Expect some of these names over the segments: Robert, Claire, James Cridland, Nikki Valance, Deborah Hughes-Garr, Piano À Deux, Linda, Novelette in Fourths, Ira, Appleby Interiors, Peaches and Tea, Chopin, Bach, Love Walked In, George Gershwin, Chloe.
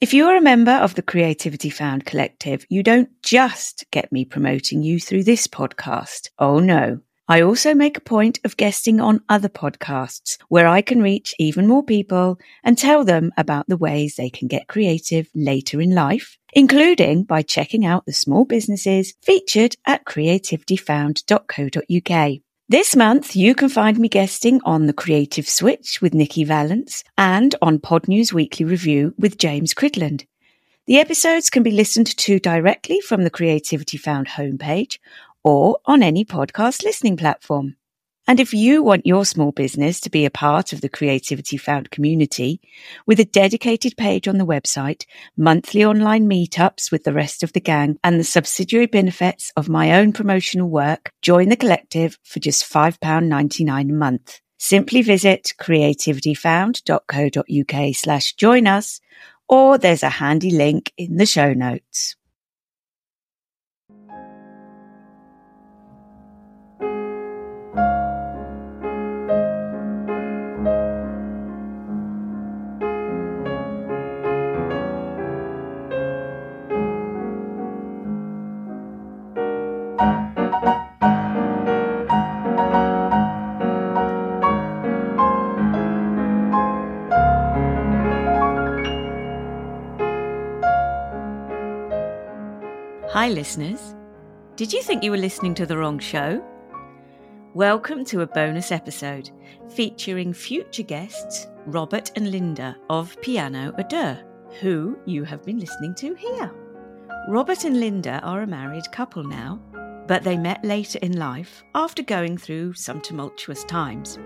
If you are a member of the Creativity Found Collective, you don't just get me promoting you through this podcast. Oh no. I also make a point of guesting on other podcasts where I can reach even more people and tell them about the ways they can get creative later in life, including by checking out the small businesses featured at creativityfound.co.uk. This month, you can find me guesting on The Creative Switch with Nikki Valance and on Pod News Weekly Review with James Cridland. The episodes can be listened to directly from the Creativity Found homepage or on any podcast listening platform. And if you want your small business to be a part of the Creativity Found community, with a dedicated page on the website, monthly online meetups with the rest of the gang, and the subsidiary benefits of my own promotional work, join the collective for just £5.99 a month. Simply visit creativityfound.co.uk/join us, or there's a handy link in the show notes. Hi listeners, did you think you were listening to the wrong show? Welcome to a bonus episode featuring future guests Robert and Linda of Piano À Deux, who you have been listening to here. Robert and Linda are a married couple now, but they met later in life after going through some tumultuous times.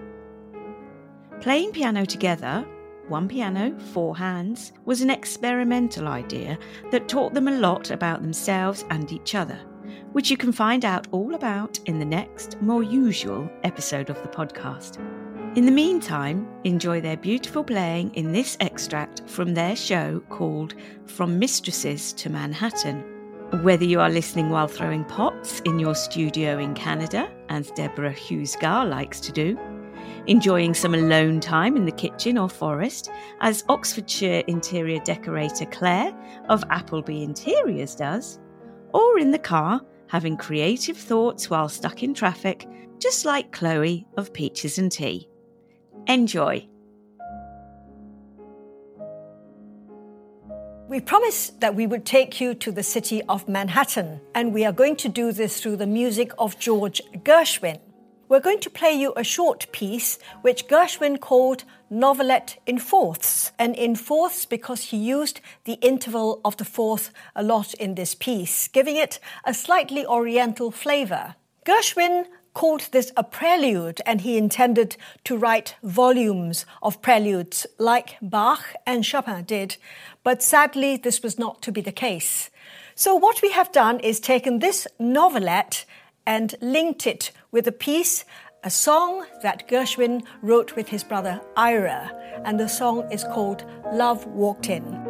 Playing piano together, one piano, four hands, was an experimental idea that taught them a lot about themselves and each other, which you can find out all about in the next, more usual episode of the podcast. In the meantime, enjoy their beautiful playing in this extract from their show called From Mistresses to Manhattan. Whether you are listening while throwing pots in your studio in Canada, as Deborah Hughes-Garr likes to do, enjoying some alone time in the kitchen or forest, as Oxfordshire interior decorator Claire of Appleby Interiors does, or in the car, having creative thoughts while stuck in traffic, just like Chloe of Peaches and Tea. Enjoy. We promised that we would take you to the city of Manhattan, and we are going to do this through the music of George Gershwin. We're going to play you a short piece which Gershwin called Novelette in Fourths, and in fourths because he used the interval of the fourth a lot in this piece, giving it a slightly oriental flavour. Gershwin called this a prelude, and he intended to write volumes of preludes like Bach and Chopin did, but sadly this was not to be the case. So what we have done is taken this novelette and linked it with a piece, a song that Gershwin wrote with his brother Ira, and the song is called Love Walked In.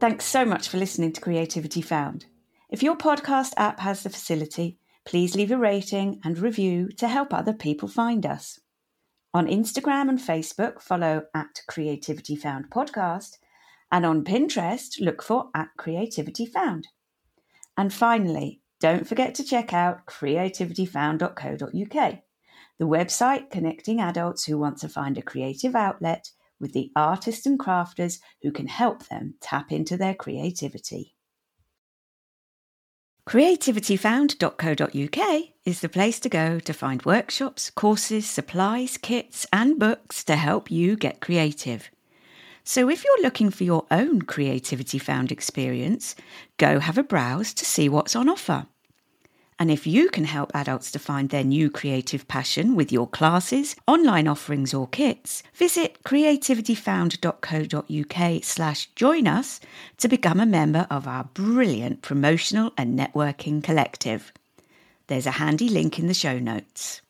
Thanks so much for listening to Creativity Found. If your podcast app has the facility, please leave a rating and review to help other people find us. On Instagram and Facebook, follow at Creativity Found Podcast, and on Pinterest, look for at Creativity Found. And finally, don't forget to check out creativityfound.co.uk, the website connecting adults who want to find a creative outlet with the artists and crafters who can help them tap into their creativity. Creativityfound.co.uk is the place to go to find workshops, courses, supplies, kits, and books to help you get creative. So if you're looking for your own Creativity Found experience, go have a browse to see what's on offer. And if you can help adults to find their new creative passion with your classes, online offerings, or kits, visit creativityfound.co.uk/joinus to become a member of our brilliant promotional and networking collective. There's a handy link in the show notes.